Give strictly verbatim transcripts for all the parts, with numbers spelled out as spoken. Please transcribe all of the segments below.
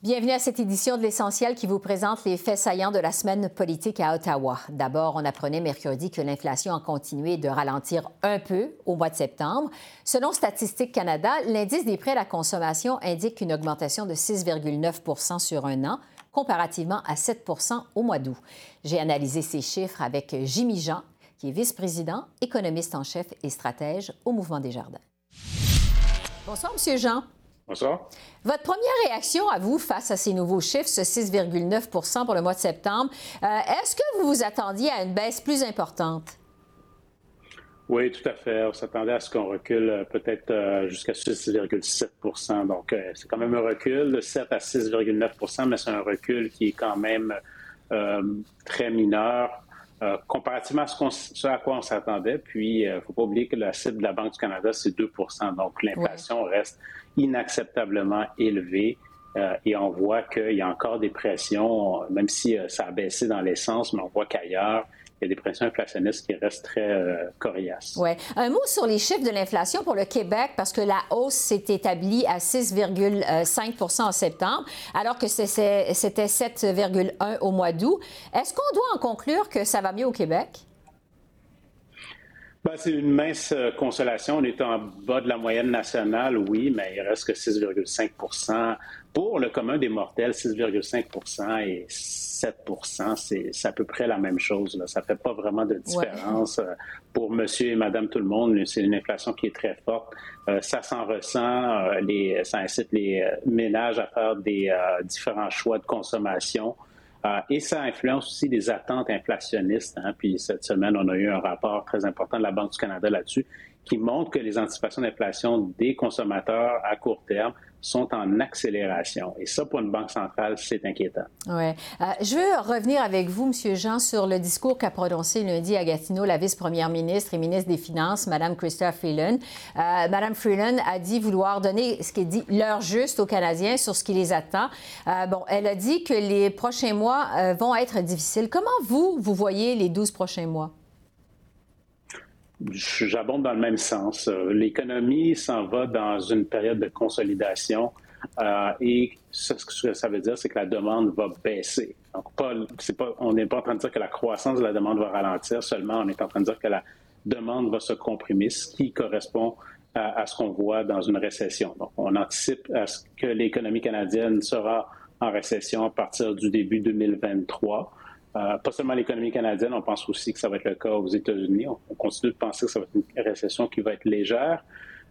Bienvenue à cette édition de L'Essentiel qui vous présente les faits saillants de la semaine politique à Ottawa. D'abord, on apprenait mercredi que l'inflation a continué de ralentir un peu au mois de septembre. Selon Statistique Canada, l'indice des prix à la consommation indique une augmentation de six virgule neuf pour cent sur un an, comparativement à sept pour cent au mois d'août. J'ai analysé ces chiffres avec Jimmy Jean, qui est vice-président, économiste en chef et stratège au Mouvement Desjardins. Bonsoir, M. Jean. Bonsoir. Votre première réaction à vous face à ces nouveaux chiffres, ce six virgule neuf pour cent pour le mois de septembre, euh, est-ce que vous vous attendiez à une baisse plus importante? Oui, tout à fait. On s'attendait à ce qu'on recule peut-être jusqu'à six virgule sept pour cent. Donc, c'est quand même un recul de sept à six virgule neuf pour cent, mais c'est un recul qui est quand même euh, très mineur. Euh, comparativement à ce, qu'on, ce à quoi on s'attendait, puis il euh, ne faut pas oublier que la cible de la Banque du Canada, c'est deux pour cent. Donc, l'inflation ouais. reste inacceptablement élevée euh, et on voit qu'il y a encore des pressions, même si euh, ça a baissé dans l'essence, mais on voit qu'ailleurs, il y a des pressions inflationnistes qui restent très euh, coriaces. Oui. Un mot sur les chiffres de l'inflation pour le Québec, parce que la hausse s'est établie à six virgule cinq pour cent en septembre, alors que c'était sept virgule un pour cent au mois d'août. Est-ce qu'on doit en conclure que ça va mieux au Québec? Bien, c'est une mince consolation. On est en bas de la moyenne nationale, oui, mais il reste que six virgule cinq pour cent. Pour le commun des mortels, six virgule cinq pour cent et sept pour cent, c'est, c'est à peu près la même chose. Là. Ça ne fait pas vraiment de différence. Ouais. Pour monsieur et madame tout le monde, c'est une inflation qui est très forte. Euh, ça s'en ressent. Euh, les, ça incite les ménages à faire des euh, différents choix de consommation. Euh, et ça influence aussi les attentes inflationnistes. Hein. Puis cette semaine, on a eu un rapport très important de la Banque du Canada là-dessus qui montre que les anticipations d'inflation des consommateurs à court terme sont en accélération. Et ça, pour une banque centrale, c'est inquiétant. Oui. Euh, je veux revenir avec vous, M. Jean, sur le discours qu'a prononcé lundi à Gatineau la vice-première ministre et ministre des Finances, Mme Chrystia Freeland. Euh, Mme Freeland a dit vouloir donner, ce qu'elle dit, l'heure juste aux Canadiens sur ce qui les attend. Euh, bon, elle a dit que les prochains mois euh, vont être difficiles. Comment vous, vous voyez les douze prochains mois? J'abonde dans le même sens. L'économie s'en va dans une période de consolidation euh, et ce que ça veut dire, c'est que la demande va baisser. Donc, pas, c'est pas, on n'est pas en train de dire que la croissance de la demande va ralentir, seulement on est en train de dire que la demande va se comprimer, ce qui correspond à, à ce qu'on voit dans une récession. Donc, on anticipe à ce que l'économie canadienne sera en récession à partir du début deux mille vingt-trois. Euh, pas seulement l'économie canadienne, on pense aussi que ça va être le cas aux États-Unis. On, on continue de penser que ça va être une récession qui va être légère,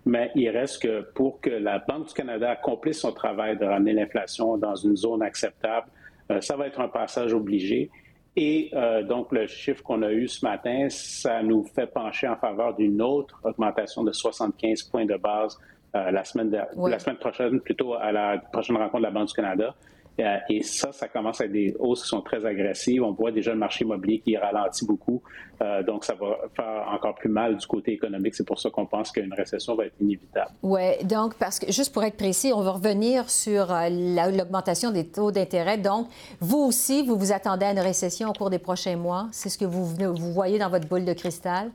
mais il reste que pour que la Banque du Canada accomplisse son travail de ramener l'inflation dans une zone acceptable, euh, ça va être un passage obligé. Et euh, donc, le chiffre qu'on a eu ce matin, ça nous fait pencher en faveur d'une autre augmentation de soixante-quinze points de base euh, la semaine de, oui. la semaine prochaine, plutôt à la prochaine rencontre de la Banque du Canada. Et ça, ça commence à être des hausses qui sont très agressives. On voit déjà le marché immobilier qui ralentit beaucoup. Euh, donc, ça va faire encore plus mal du côté économique. C'est pour ça qu'on pense qu'une récession va être inévitable. Oui, donc, parce que, juste pour être précis, on va revenir sur la, l'augmentation des taux d'intérêt. Donc, vous aussi, vous vous attendez à une récession au cours des prochains mois? C'est ce que vous, vous voyez dans votre boule de cristal?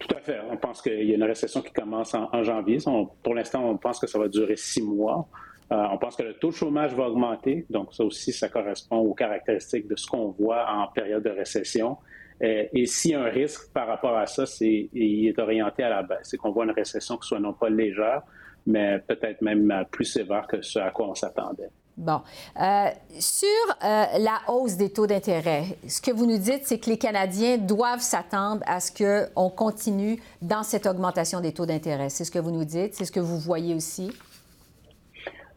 Tout à fait. On pense qu'il y a une récession qui commence en, en janvier. On, pour l'instant, on pense que ça va durer six mois. Euh, on pense que le taux de chômage va augmenter, donc ça aussi, ça correspond aux caractéristiques de ce qu'on voit en période de récession. Euh, et s'il y a un risque par rapport à ça, c'est, il est orienté à la baisse. C'est qu'on voit une récession qui soit non pas légère, mais peut-être même plus sévère que ce à quoi on s'attendait. Bon. Euh, sur euh, la hausse des taux d'intérêt, ce que vous nous dites, c'est que les Canadiens doivent s'attendre à ce qu'on continue dans cette augmentation des taux d'intérêt. C'est ce que vous nous dites? C'est ce que vous voyez aussi?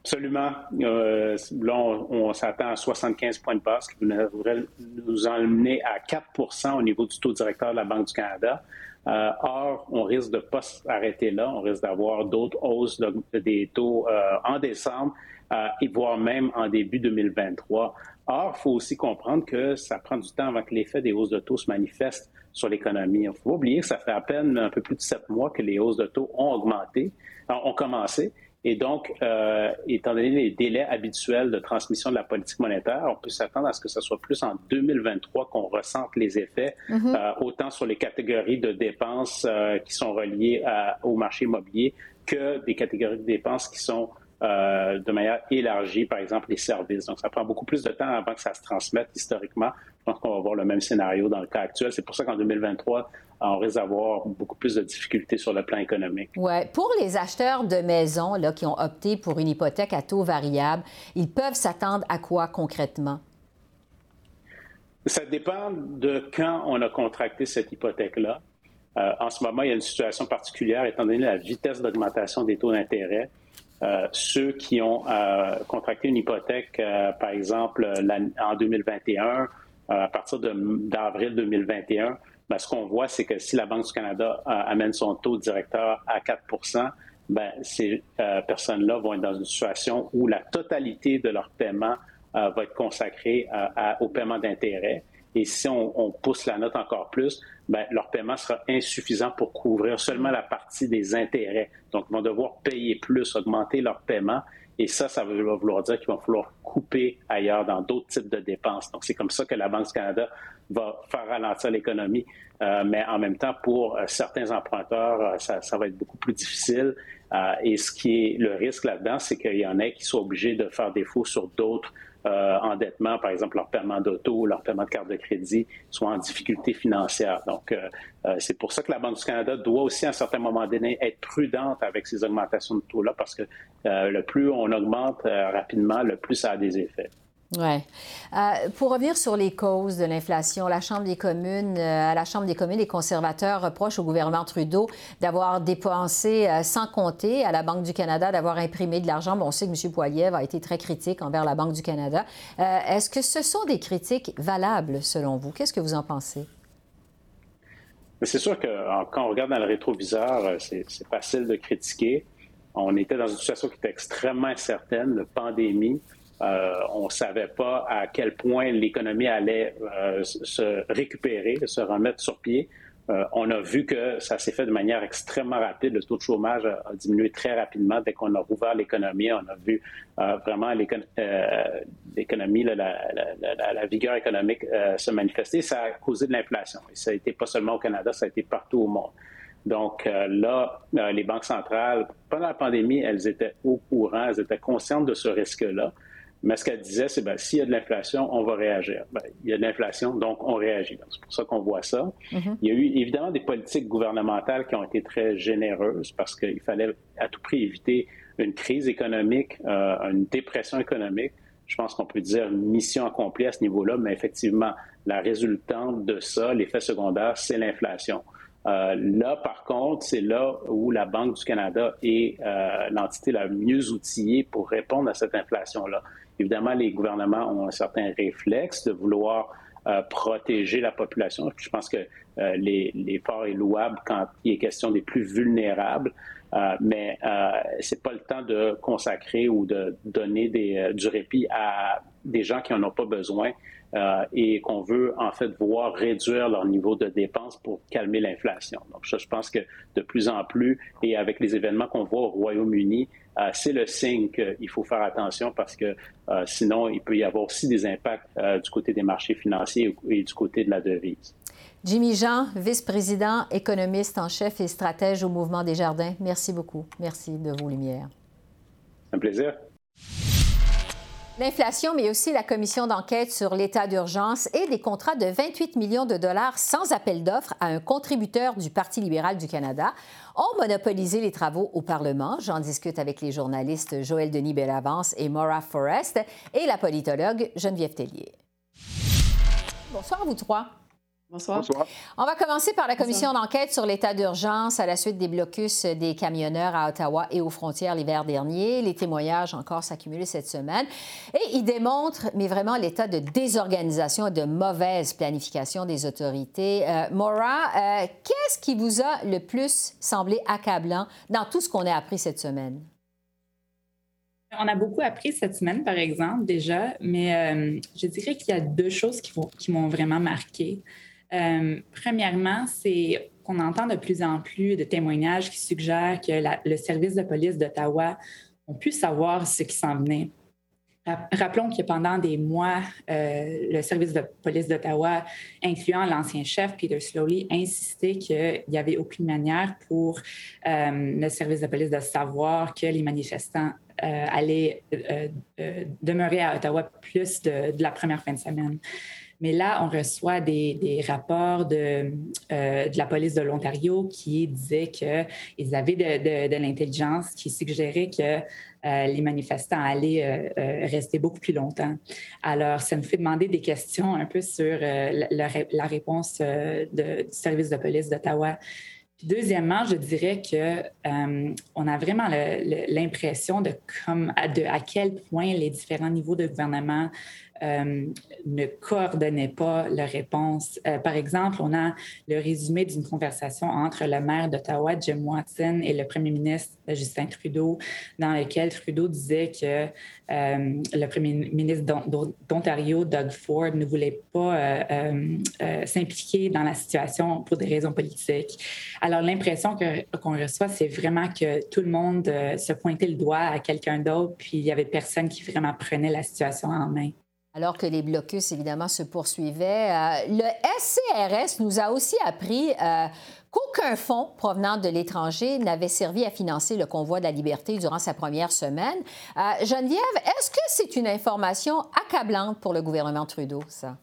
Absolument. Euh, là, on, on s'attend à soixante-quinze points de base qui devraient nous emmener à quatre pour cent au niveau du taux directeur de la Banque du Canada. Euh, or, on risque de ne pas s'arrêter là. On risque d'avoir d'autres hausses de, des taux euh, en décembre euh, et voire même en début deux mille vingt-trois. Or, il faut aussi comprendre que ça prend du temps avant que l'effet des hausses de taux se manifeste sur l'économie. Il ne faut pas oublier que ça fait à peine un peu plus de sept mois que les hausses de taux ont augmenté, ont commencé. Et donc, euh, étant donné les délais habituels de transmission de la politique monétaire, on peut s'attendre à ce que ce soit plus en deux mille vingt-trois qu'on ressente les effets, mm-hmm. euh, autant sur les catégories de dépenses euh, qui sont reliées à, au marché immobilier que des catégories de dépenses qui sont euh, de manière élargie, par exemple les services. Donc, ça prend beaucoup plus de temps avant que ça se transmette historiquement. Je pense qu'on va voir le même scénario dans le cas actuel. C'est pour ça qu'en deux mille vingt-trois, on risque d'avoir beaucoup plus de difficultés sur le plan économique. Ouais. Pour les acheteurs de maisons là, qui ont opté pour une hypothèque à taux variable, ils peuvent s'attendre à quoi concrètement? Ça dépend de quand on a contracté cette hypothèque-là. Euh, en ce moment, il y a une situation particulière, étant donné la vitesse d'augmentation des taux d'intérêt. Euh, ceux qui ont euh, contracté une hypothèque, euh, par exemple, en deux mille vingt et un, à partir de, d'avril deux mille vingt et un, bien, ce qu'on voit, c'est que si la Banque du Canada euh, amène son taux directeur à quatre pour cent, bien, ces euh, personnes-là vont être dans une situation où la totalité de leur paiement euh, va être consacrée euh, à, au paiement d'intérêt. Et si on, on pousse la note encore plus, bien, leur paiement sera insuffisant pour couvrir seulement la partie des intérêts. Donc, ils vont devoir payer plus, augmenter leur paiement. Et ça, ça va vouloir dire qu'il va falloir couper ailleurs dans d'autres types de dépenses. Donc, c'est comme ça que la Banque du Canada va faire ralentir l'économie. Euh, mais en même temps, pour euh, certains emprunteurs, euh, ça, ça va être beaucoup plus difficile. Euh, et ce qui est le risque là-dedans, c'est qu'il y en a qui sont obligés de faire défaut sur d'autres euh, endettements, par exemple leur paiement d'auto, leur paiement de carte de crédit, soit en difficulté financière. Donc, euh, euh, c'est pour ça que la Banque du Canada doit aussi, à un certain moment donné, être prudente avec ces augmentations de taux-là, parce que euh, le plus on augmente euh, rapidement, le plus ça a des effets. Oui. Euh, pour revenir sur les causes de l'inflation, la Chambre des communes, euh, à la Chambre des communes, les conservateurs reprochent au gouvernement Trudeau d'avoir dépensé euh, sans compter, à la Banque du Canada d'avoir imprimé de l'argent. Bon, on sait que M. Poilievre a été très critique envers la Banque du Canada. Euh, est-ce que ce sont des critiques valables, selon vous? Qu'est-ce que vous en pensez? Mais c'est sûr que quand on regarde dans le rétroviseur, c'est, c'est facile de critiquer. On était dans une situation qui était extrêmement incertaine, la pandémie. Euh, on ne savait pas à quel point l'économie allait euh, se récupérer, se remettre sur pied. Euh, on a vu que ça s'est fait de manière extrêmement rapide. Le taux de chômage a, a diminué très rapidement dès qu'on a rouvert l'économie. On a vu euh, vraiment l'écon- euh, l'économie, là, la, la, la, la vigueur économique euh, se manifester. Ça a causé de l'inflation. Et ça a été pas seulement au Canada, ça a été partout au monde. Donc euh, là, euh, les banques centrales, pendant la pandémie, elles étaient au courant, elles étaient conscientes de ce risque-là. Mais ce qu'elle disait, c'est bien, s'il y a de l'inflation, on va réagir. Bien, il y a de l'inflation, donc on réagit. Donc, c'est pour ça qu'on voit ça. Mm-hmm. Il y a eu évidemment des politiques gouvernementales qui ont été très généreuses parce qu'il fallait à tout prix éviter une crise économique, euh, une dépression économique. Je pense qu'on peut dire mission accomplie à ce niveau-là, mais effectivement, la résultante de ça, l'effet secondaire, c'est l'inflation. Euh, là, par contre, c'est là où la Banque du Canada est euh, l'entité la mieux outillée pour répondre à cette inflation-là. Évidemment, les gouvernements ont un certain réflexe de vouloir euh, protéger la population. Je pense que euh, l'effort est louable quand il est question des plus vulnérables, euh, mais euh, c'est pas le temps de consacrer ou de donner des, euh, du répit à des gens qui n'en ont pas besoin euh, et qu'on veut en fait voir réduire leur niveau de dépenses pour calmer l'inflation. Donc ça, je pense que de plus en plus, et avec les événements qu'on voit au Royaume-Uni, Euh, c'est le signe qu'il faut faire attention parce que euh, sinon, il peut y avoir aussi des impacts euh, du côté des marchés financiers et du côté de la devise. Jimmy Jean, vice-président, économiste en chef et stratège au Mouvement Desjardins, merci beaucoup. Merci de vos lumières. Un plaisir. L'inflation, mais aussi la commission d'enquête sur l'état d'urgence et des contrats de vingt-huit millions de dollars sans appel d'offres à un contributeur du Parti libéral du Canada ont monopolisé les travaux au Parlement. J'en discute avec les journalistes Joël Denis Bellavance et Mora Forrest et la politologue Geneviève Tellier. Bonsoir à vous trois. Bonsoir. Bonsoir. On va commencer par la commission Bonsoir. d'enquête sur l'état d'urgence à la suite des blocus des camionneurs à Ottawa et aux frontières l'hiver dernier. Les témoignages encore s'accumulent cette semaine. Et ils démontrent, mais vraiment, l'état de désorganisation et de mauvaise planification des autorités. Euh, Mora, euh, qu'est-ce qui vous a le plus semblé accablant dans tout ce qu'on a appris cette semaine? On a beaucoup appris cette semaine, par exemple, déjà, mais euh, je dirais qu'il y a deux choses qui, qui m'ont vraiment marquée. Euh, premièrement, c'est qu'on entend de plus en plus de témoignages qui suggèrent que la, le service de police d'Ottawa ont pu savoir ce qui s'en venait. Rappelons que pendant des mois, euh, le service de police d'Ottawa, incluant l'ancien chef Peter Slowley, insistait qu'il n'y avait aucune manière pour euh, le service de police de savoir que les manifestants euh, allaient euh, euh, demeurer à Ottawa plus de, de la première fin de semaine. Mais là, on reçoit des, des rapports de, euh, de la police de l'Ontario qui disaient qu'ils avaient de, de, de l'intelligence qui suggérait que euh, les manifestants allaient euh, rester beaucoup plus longtemps. Alors, ça nous fait demander des questions un peu sur euh, la, la réponse euh, de, du service de police d'Ottawa. Deuxièmement, je dirais qu'on euh, a vraiment le, le, l'impression de, comme, de à quel point les différents niveaux de gouvernement euh, ne coordonnaient pas leurs réponses. Euh, par exemple, on a le résumé d'une conversation entre le maire d'Ottawa, Jim Watson, et le premier ministre Justin Trudeau, dans lequel Trudeau disait que euh, le premier ministre d'Ontario, Doug Ford, ne voulait pas euh, euh, euh, s'impliquer dans la situation pour des raisons politiques. Alors, l'impression que, qu'on reçoit, c'est vraiment que tout le monde euh, se pointait le doigt à quelqu'un d'autre, puis il n'y avait personne qui vraiment prenait la situation en main. Alors que les blocus, évidemment, se poursuivaient. Euh, le S C R S nous a aussi appris euh, qu'aucun fonds provenant de l'étranger n'avait servi à financer le Convoi de la liberté durant sa première semaine. Euh, Geneviève, est-ce que c'est une information accablante pour le gouvernement Trudeau, ça?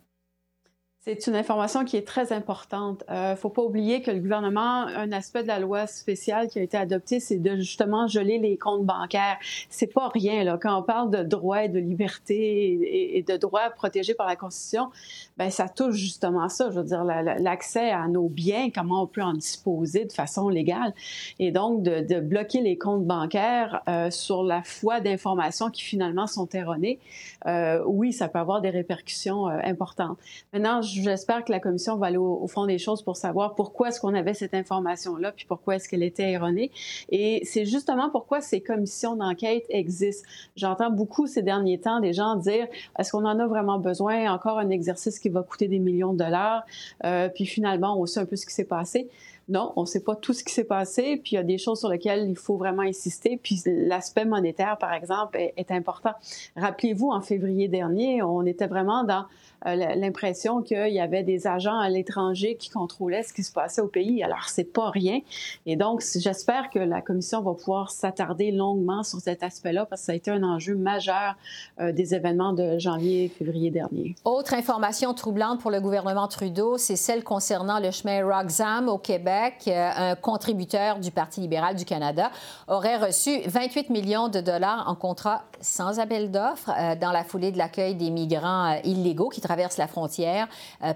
C'est une information qui est très importante. Il euh, ne faut pas oublier que le gouvernement, un aspect de la loi spéciale qui a été adoptée, c'est de justement geler les comptes bancaires. C'est pas rien, là. Quand on parle de droit et de liberté et, et de droits protégés par la Constitution, bien, ça touche justement ça. Je veux dire, la, la, l'accès à nos biens, comment on peut en disposer de façon légale. Et donc, de, de bloquer les comptes bancaires euh, sur la foi d'informations qui finalement sont erronées, euh, oui, ça peut avoir des répercussions euh, importantes. Maintenant, j'espère que la Commission va aller au fond des choses pour savoir pourquoi est-ce qu'on avait cette information-là, puis pourquoi est-ce qu'elle était erronée. Et c'est justement pourquoi ces commissions d'enquête existent. J'entends beaucoup ces derniers temps des gens dire « Est-ce qu'on en a vraiment besoin? Encore un exercice qui va coûter des millions de dollars. Euh, » Puis finalement, on sait un peu ce qui s'est passé. Non, on ne sait pas tout ce qui s'est passé, puis il y a des choses sur lesquelles il faut vraiment insister, puis l'aspect monétaire, par exemple, est, est important. Rappelez-vous, en février dernier, on était vraiment dans euh, l'impression qu'il y avait des agents à l'étranger qui contrôlaient ce qui se passait au pays, alors c'est pas rien. Et donc, j'espère que la Commission va pouvoir s'attarder longuement sur cet aspect-là, parce que ça a été un enjeu majeur euh, des événements de janvier et février dernier. Autre information troublante pour le gouvernement Trudeau, c'est celle concernant le chemin Roxham au Québec. Un contributeur du Parti libéral du Canada aurait reçu vingt-huit millions de dollars en contrat sans appel d'offres dans la foulée de l'accueil des migrants illégaux qui traversent la frontière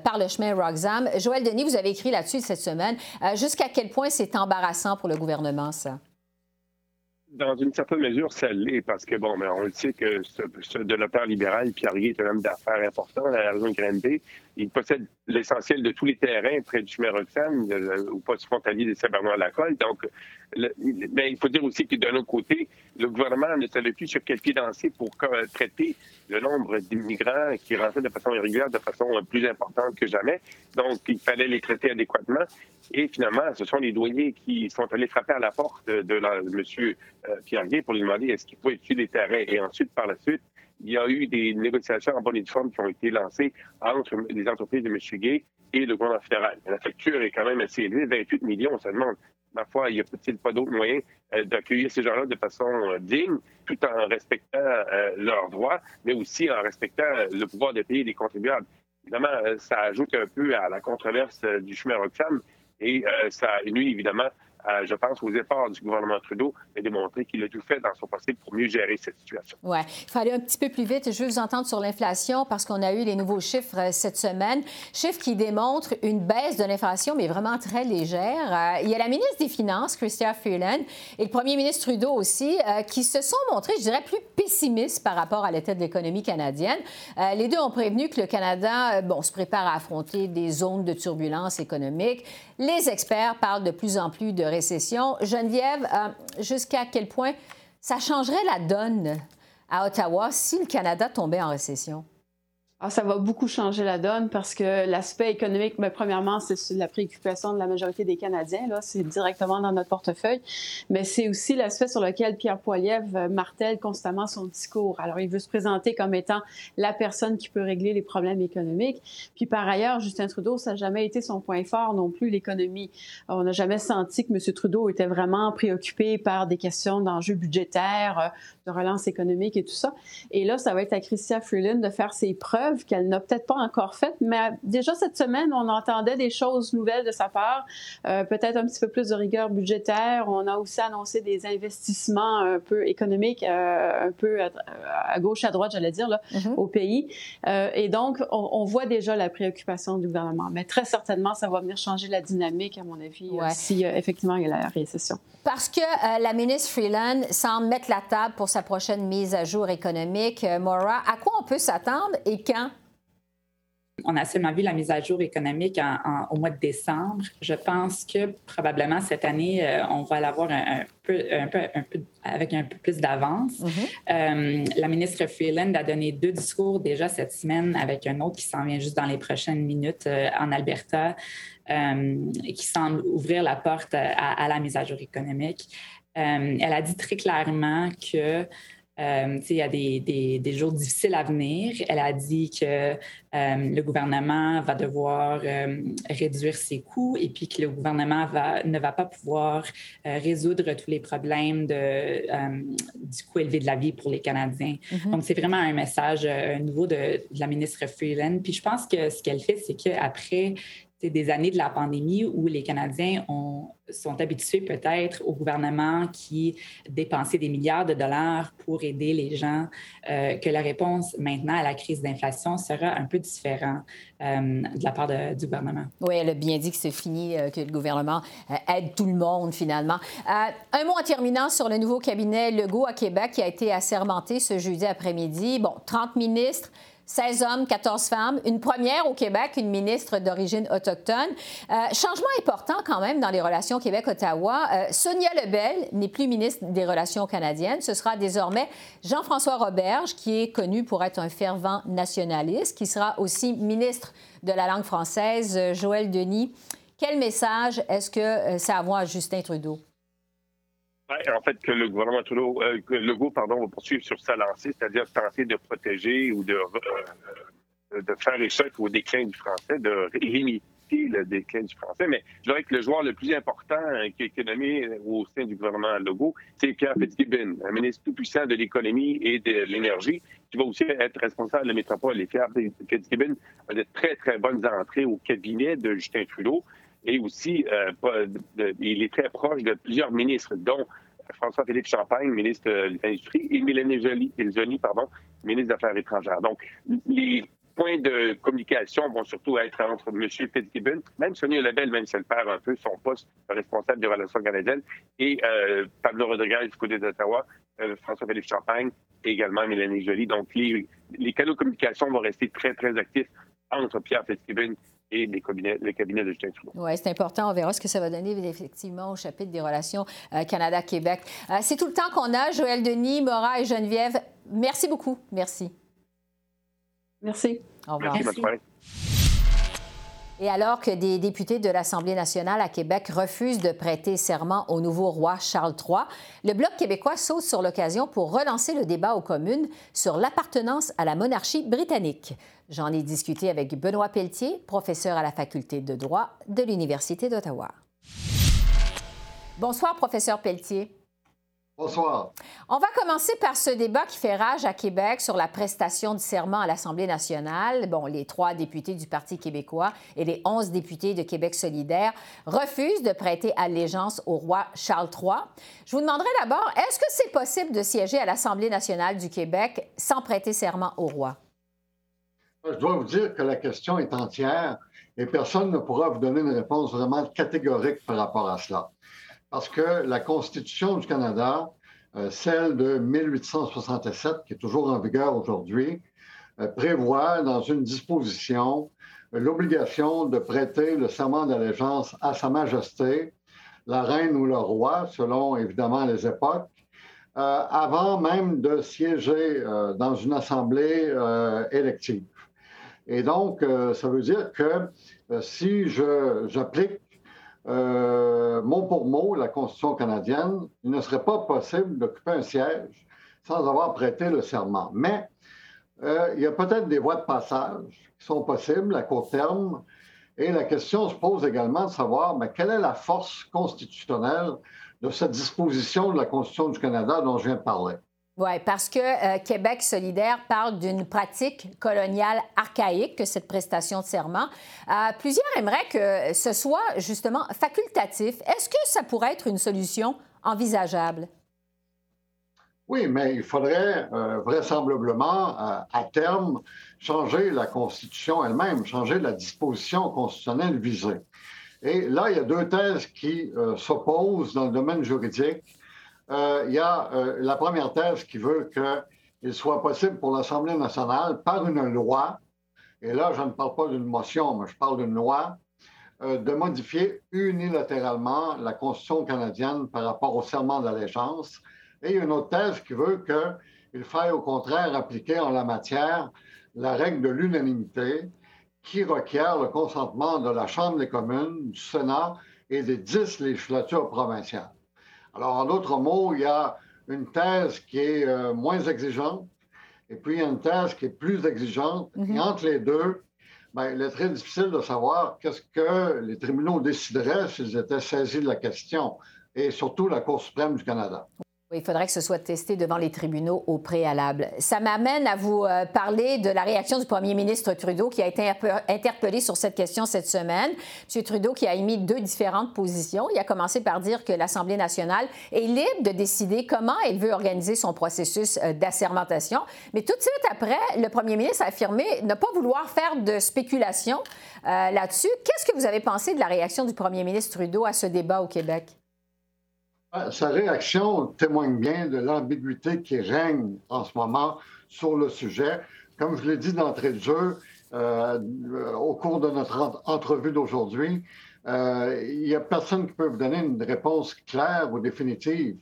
par le chemin Roxham. Joël Denis, vous avez écrit là-dessus cette semaine. Jusqu'à quel point c'est embarrassant pour le gouvernement, ça? Dans une certaine mesure, ça l'est, parce que, bon, mais on le sait que ce, ce donateur libéral, Pierre-Yves, est un homme d'affaires important dans la région de Granby. Il possède l'essentiel de tous les terrains près du chemin Roxham, au poste frontalier de Saint-Bernard-la-Cole. Donc, le, bien, il faut dire aussi que, d'un autre côté, le gouvernement ne savait plus sur quel pied danser pour traiter le nombre d'immigrants qui rentraient de façon irrégulière, de façon plus importante que jamais. Donc, il fallait les traiter adéquatement. Et finalement, ce sont les douaniers qui sont allés frapper à la porte de la, M. Pierre-Yves pour lui demander est-ce qu'il faut étudier les terrains. Et ensuite, par la suite, il y a eu des négociations en bonne et due forme qui ont été lancées entre les entreprises de M. Gay et le gouvernement fédéral. La facture est quand même assez élevée, vingt-huit millions, on se demande. Ma foi, il n'y a-t-il pas d'autres moyens d'accueillir ces gens-là de façon digne, tout en respectant leurs droits, mais aussi en respectant le pouvoir de payer des contribuables. Évidemment, ça ajoute un peu à la controverse du chemin Roxham et ça nuit évidemment, Euh, je pense aux efforts du gouvernement Trudeau de démontrer qu'il a tout fait dans son possible pour mieux gérer cette situation. Oui. Il fallait un petit peu plus vite. Je veux vous entendre sur l'inflation parce qu'on a eu les nouveaux chiffres cette semaine. Chiffres qui démontrent une baisse de l'inflation, mais vraiment très légère. Euh, il y a la ministre des Finances, Chrystia Freeland, et le premier ministre Trudeau aussi, euh, qui se sont montrés, je dirais, plus pessimistes par rapport à l'état de l'économie canadienne. Euh, les deux ont prévenu que le Canada, euh, bon, se prépare à affronter des zones de turbulence économique. Les experts parlent de plus en plus de récession. Geneviève, euh, jusqu'à quel point ça changerait la donne à Ottawa si le Canada tombait en récession? Ah, ça va beaucoup changer la donne parce que l'aspect économique, bien, premièrement, c'est la préoccupation de la majorité des Canadiens. Là, c'est directement dans notre portefeuille. Mais c'est aussi l'aspect sur lequel Pierre Poilievre martèle constamment son discours. Alors, il veut se présenter comme étant la personne qui peut régler les problèmes économiques. Puis, par ailleurs, Justin Trudeau, ça n'a jamais été son point fort non plus, l'économie. On n'a jamais senti que M. Trudeau était vraiment préoccupé par des questions d'enjeux budgétaires, de relance économique et tout ça. Et là, ça va être à Chrystia Freeland de faire ses preuves qu'elle n'a peut-être pas encore faite, mais déjà cette semaine, on entendait des choses nouvelles de sa part, euh, peut-être un petit peu plus de rigueur budgétaire. On a aussi annoncé des investissements un peu économiques, euh, un peu à, à gauche, à droite, j'allais dire, là, mm-hmm. au pays. Euh, et donc, on, on voit déjà la préoccupation du gouvernement. Mais très certainement, ça va venir changer la dynamique, à mon avis, ouais. euh, si euh, effectivement il y a la récession. Parce que euh, la ministre Freeland semble mettre la table pour sa prochaine mise à jour économique. Euh, Mora, à quoi on peut s'attendre et quand? On a seulement vu la mise à jour économique en, en, au mois de décembre. Je pense que probablement cette année, euh, on va l'avoir un, un, peu, un, peu, un peu avec un peu plus d'avance. Mm-hmm. Euh, la ministre Freeland a donné deux discours déjà cette semaine avec un autre qui s'en vient juste dans les prochaines minutes euh, en Alberta, euh, qui semble ouvrir la porte à, à la mise à jour économique. Euh, elle a dit très clairement que Euh, il y a des, des, des jours difficiles à venir. Elle a dit que euh, le gouvernement va devoir euh, réduire ses coûts et puis que le gouvernement va, ne va pas pouvoir euh, résoudre tous les problèmes de, euh, du coût élevé de la vie pour les Canadiens. Mm-hmm. Donc, c'est vraiment un message euh, nouveau de, de la ministre Freeland. Puis je pense que ce qu'elle fait, c'est qu'après des années de la pandémie où les Canadiens ont, sont habitués peut-être au gouvernement qui dépensait des milliards de dollars pour aider les gens, euh, que la réponse maintenant à la crise d'inflation sera un peu différente euh, de la part de, du gouvernement. Oui, elle a bien dit que c'est fini, euh, que le gouvernement euh, aide tout le monde finalement. Euh, un mot en terminant sur le nouveau cabinet Legault à Québec qui a été assermenté ce jeudi après-midi. Bon, trente ministres, seize hommes, quatorze femmes, une première au Québec, une ministre d'origine autochtone. Euh, changement important quand même dans les relations Québec-Ottawa. Euh, Sonia Lebel n'est plus ministre des Relations canadiennes. Ce sera désormais Jean-François Roberge, qui est connu pour être un fervent nationaliste, qui sera aussi ministre de la langue française. Euh, Joël Denis, quel message est-ce que ça envoie à Justin Trudeau? En fait, que le gouvernement Trudeau, euh, que Legault, pardon, va poursuivre sur sa lancée, c'est-à-dire tenter de protéger ou de, euh, de faire échec au déclin du français, de limiter le déclin du français. Mais je dirais que le joueur le plus important euh, qui est nommé au sein du gouvernement Legault, c'est Pierre Fitzgibbon, un ministre tout puissant de l'économie et de l'énergie, qui va aussi être responsable de la métropole. Et Pierre Fitzgibbon a de très, très bonnes entrées au cabinet de Justin Trudeau. Et aussi, euh, pas de, il est très proche de plusieurs ministres, dont François-Philippe Champagne, ministre de l'Industrie, et Mélanie Joly, Joly pardon, ministre des Affaires étrangères. Donc, les points de communication vont surtout être entre M. Fitzgibbon, même Sonia Lebel, même si elle perd un peu son poste de responsable des relations canadiennes, et euh, Pablo Rodriguez du côté d'Ottawa, euh, François-Philippe Champagne, et également Mélanie Joly. Donc, les, les canaux de communication vont rester très, très actifs entre Pierre Fitzgibbon et les cabinets, les cabinets de Justin Trudeau. Oui, c'est important. On verra ce que ça va donner, effectivement, au chapitre des relations euh, Canada-Québec. Euh, c'est tout le temps qu'on a. Joël Denis, Mora et Geneviève, merci beaucoup. Merci. Merci. Au revoir. Merci, bonne Et alors que des députés de l'Assemblée nationale à Québec refusent de prêter serment au nouveau roi Charles trois, le Bloc québécois saute sur l'occasion pour relancer le débat aux communes sur l'appartenance à la monarchie britannique. J'en ai discuté avec Benoît Pelletier, professeur à la Faculté de droit de l'Université d'Ottawa. Bonsoir, professeur Pelletier. Bonsoir. On va commencer par ce débat qui fait rage à Québec sur la prestation du serment à l'Assemblée nationale. Bon, les trois députés du Parti québécois et les onze députés de Québec solidaire refusent de prêter allégeance au roi Charles trois. Je vous demanderai d'abord, est-ce que c'est possible de siéger à l'Assemblée nationale du Québec sans prêter serment au roi? Je dois vous dire que la question est entière et personne ne pourra vous donner une réponse vraiment catégorique par rapport à cela. Parce que la Constitution du Canada, euh, celle de mille huit cent soixante-sept, qui est toujours en vigueur aujourd'hui, euh, prévoit dans une disposition euh, l'obligation de prêter le serment d'allégeance à Sa Majesté, la Reine ou le Roi, selon évidemment les époques, euh, avant même de siéger euh, dans une assemblée euh, élective. Et donc, euh, ça veut dire que euh, si je, j'applique euh, mot pour mot la Constitution canadienne, il ne serait pas possible d'occuper un siège sans avoir prêté le serment. Mais euh, il y a peut-être des voies de passage qui sont possibles à court terme. Et la question se pose également de savoir mais quelle est la force constitutionnelle de cette disposition de la Constitution du Canada dont je viens de parler. Oui, parce que euh, Québec solidaire parle d'une pratique coloniale archaïque, que cette prestation de serment. Euh, plusieurs aimeraient que ce soit justement facultatif. Est-ce que ça pourrait être une solution envisageable? Oui, mais il faudrait euh, vraisemblablement, euh, à terme, changer la Constitution elle-même, changer la disposition constitutionnelle visée. Et là, il y a deux thèses qui euh, s'opposent dans le domaine juridique. Euh, il y a euh, la première thèse qui veut qu'il soit possible pour l'Assemblée nationale, par une loi, et là, je ne parle pas d'une motion, mais je parle d'une loi, euh, de modifier unilatéralement la Constitution canadienne par rapport au serment d'allégeance. Et il y a une autre thèse qui veut qu'il faille au contraire appliquer en la matière la règle de l'unanimité qui requiert le consentement de la Chambre des communes, du Sénat et des dix législatures provinciales. Alors, en d'autres mots, il y a une thèse qui est euh, moins exigeante et puis il y a une thèse qui est plus exigeante. Mm-hmm. Et entre les deux, bien, il est très difficile de savoir qu'est-ce que les tribunaux décideraient s'ils étaient saisis de la question et surtout la Cour suprême du Canada. Il faudrait que ce soit testé devant les tribunaux au préalable. Ça m'amène à vous parler de la réaction du premier ministre Trudeau qui a été interpellé sur cette question cette semaine. M. Trudeau qui a émis deux différentes positions. Il a commencé par dire que l'Assemblée nationale est libre de décider comment elle veut organiser son processus d'assermentation. Mais tout de suite après, le premier ministre a affirmé ne pas vouloir faire de spéculation euh, là-dessus. Qu'est-ce que vous avez pensé de la réaction du premier ministre Trudeau à ce débat au Québec? Sa réaction témoigne bien de l'ambiguïté qui règne en ce moment sur le sujet. Comme je l'ai dit d'entrée de jeu, euh, au cours de notre entrevue d'aujourd'hui, euh, il n'y a personne qui peut vous donner une réponse claire ou définitive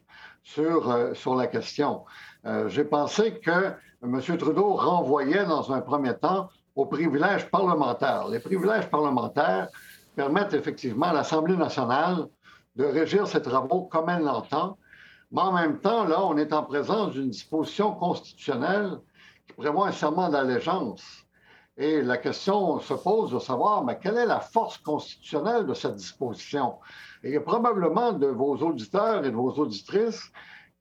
sur, euh, sur la question. Euh, j'ai pensé que M. Trudeau renvoyait dans un premier temps aux privilèges parlementaires. Les privilèges parlementaires permettent effectivement à l'Assemblée nationale de régir ses travaux comme elle l'entend. Mais en même temps, là, on est en présence d'une disposition constitutionnelle qui prévoit un serment d'allégeance. Et la question se pose de savoir, mais quelle est la force constitutionnelle de cette disposition? Et il y a probablement de vos auditeurs et de vos auditrices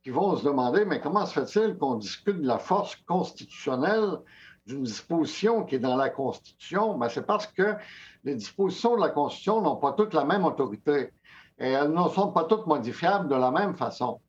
qui vont se demander, mais comment se fait-il qu'on discute de la force constitutionnelle d'une disposition qui est dans la Constitution? Bien, c'est parce que les dispositions de la Constitution n'ont pas toutes la même autorité. Et elles ne sont pas toutes modifiables de la même façon.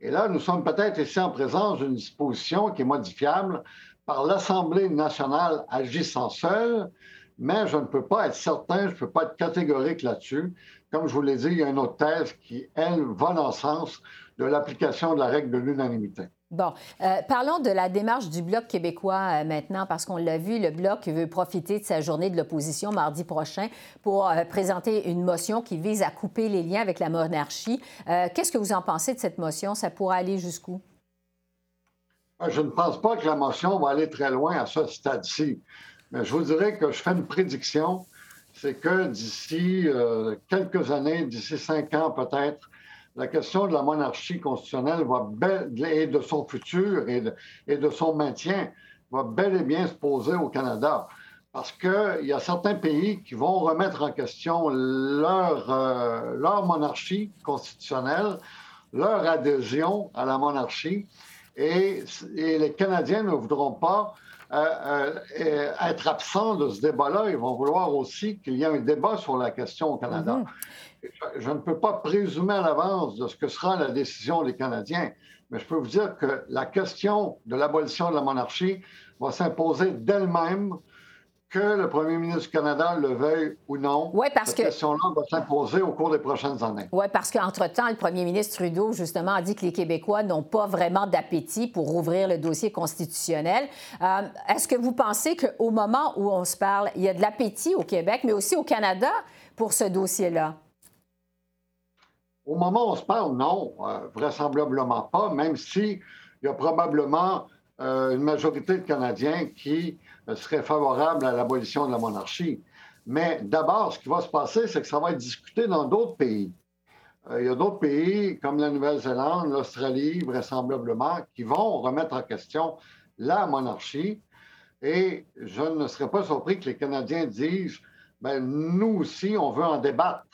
Et là, nous sommes peut-être ici en présence d'une disposition qui est modifiable par l'Assemblée nationale agissant seule, mais je ne peux pas être certain, je ne peux pas être catégorique là-dessus. Comme je vous l'ai dit, il y a une autre thèse qui, elle, va dans le sens de l'application de la règle de l'unanimité. Bon. Euh, parlons de la démarche du Bloc québécois euh, maintenant, parce qu'on l'a vu, le Bloc veut profiter de sa journée de l'opposition mardi prochain pour euh, présenter une motion qui vise à couper les liens avec la monarchie. Euh, qu'est-ce que vous en pensez de cette motion? Ça pourrait aller jusqu'où? Je ne pense pas que la motion va aller très loin à ce stade-ci. Mais je vous dirais que je fais une prédiction, c'est que d'ici euh, quelques années, d'ici cinq ans peut-être, la question de la monarchie constitutionnelle va bel, et de son futur et de, et de son maintien va bel et bien se poser au Canada. Parce qu'il y a certains pays qui vont remettre en question leur, euh, leur monarchie constitutionnelle, leur adhésion à la monarchie. Et, et les Canadiens ne voudront pas euh, euh, être absents de ce débat-là. Ils vont vouloir aussi qu'il y ait un débat sur la question au Canada. Mmh. Je ne peux pas présumer à l'avance de ce que sera la décision des Canadiens, mais je peux vous dire que la question de l'abolition de la monarchie va s'imposer d'elle-même, que le premier ministre du Canada le veuille ou non. Ouais, parce cette que... question-là va s'imposer au cours des prochaines années. Oui, parce qu'entre-temps, le premier ministre Trudeau, justement, a dit que les Québécois n'ont pas vraiment d'appétit pour rouvrir le dossier constitutionnel. Euh, est-ce que vous pensez qu'au moment où on se parle, il y a de l'appétit au Québec, mais aussi au Canada, pour ce dossier-là? Au moment où on se parle, non, euh, vraisemblablement pas, même s'il y a probablement euh, une majorité de Canadiens qui euh, seraient favorables à l'abolition de la monarchie. Mais d'abord, ce qui va se passer, c'est que ça va être discuté dans d'autres pays. Euh, il y a d'autres pays, comme la Nouvelle-Zélande, l'Australie, vraisemblablement, qui vont remettre en question la monarchie. Et je ne serais pas surpris que les Canadiens disent « Bien, nous aussi, on veut en débattre. »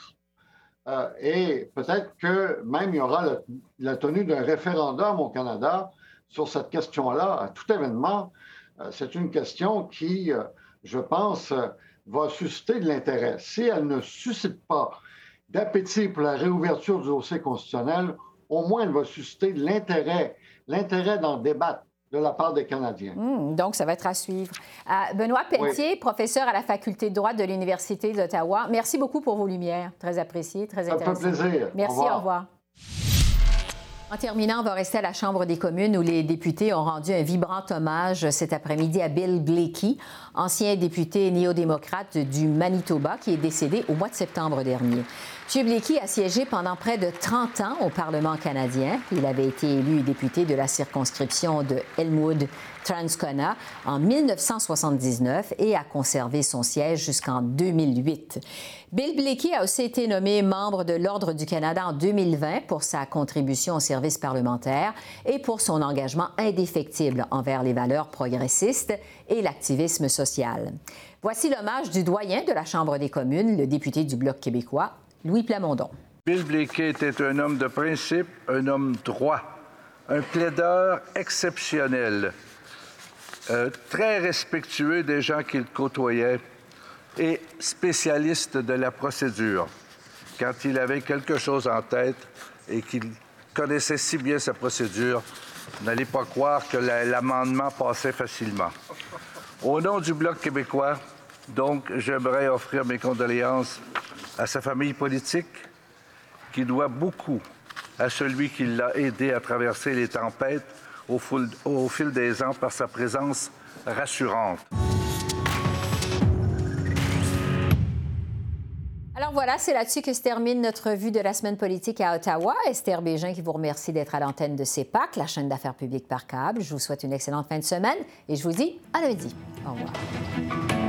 Euh, et peut-être que même il y aura le, la tenue d'un référendum au Canada sur cette question-là. À tout événement, euh, c'est une question qui, euh, je pense, euh, va susciter de l'intérêt. Si elle ne suscite pas d'appétit pour la réouverture du dossier constitutionnel, au moins elle va susciter de l'intérêt, l'intérêt d'en débattre de la part des Canadiens. Mmh, donc, ça va être à suivre. Euh, Benoît Pelletier, oui. professeur à la Faculté de droit de l'Université d'Ottawa. Merci beaucoup pour vos lumières. Très apprécié, très intéressant. Ça me fait plaisir. Merci, au revoir. Au revoir. En terminant, on va rester à la Chambre des communes où les députés ont rendu un vibrant hommage cet après-midi à Bill Blaikie, ancien député néo-démocrate du Manitoba qui est décédé au mois de septembre dernier. M. Blaikie a siégé pendant près de trente ans au Parlement canadien. Il avait été élu député de la circonscription de Elmwood-Transcona en dix-neuf cent soixante-dix-neuf et a conservé son siège jusqu'en deux mille huit. Bill Blaikie a aussi été nommé membre de l'Ordre du Canada en deux mille vingt pour sa contribution au service parlementaire et pour son engagement indéfectible envers les valeurs progressistes et l'activisme social. Voici l'hommage du doyen de la Chambre des communes, le député du Bloc québécois, Louis Plamondon. Bill Blaikie était un homme de principe, un homme droit, un plaideur exceptionnel, euh, très respectueux des gens qu'il côtoyait et spécialiste de la procédure. Quand il avait quelque chose en tête et qu'il connaissait si bien sa procédure, n'allez pas croire que la, l'amendement passait facilement. Au nom du Bloc québécois, donc, j'aimerais offrir mes condoléances à sa famille politique, qui doit beaucoup à celui qui l'a aidé à traverser les tempêtes au, foule, au fil des ans par sa présence rassurante. Alors voilà, c'est là-dessus que se termine notre revue de la semaine politique à Ottawa. Esther Bégin qui vous remercie d'être à l'antenne de CEPAC, la chaîne d'affaires publiques par câble. Je vous souhaite une excellente fin de semaine et je vous dis à lundi. Au revoir.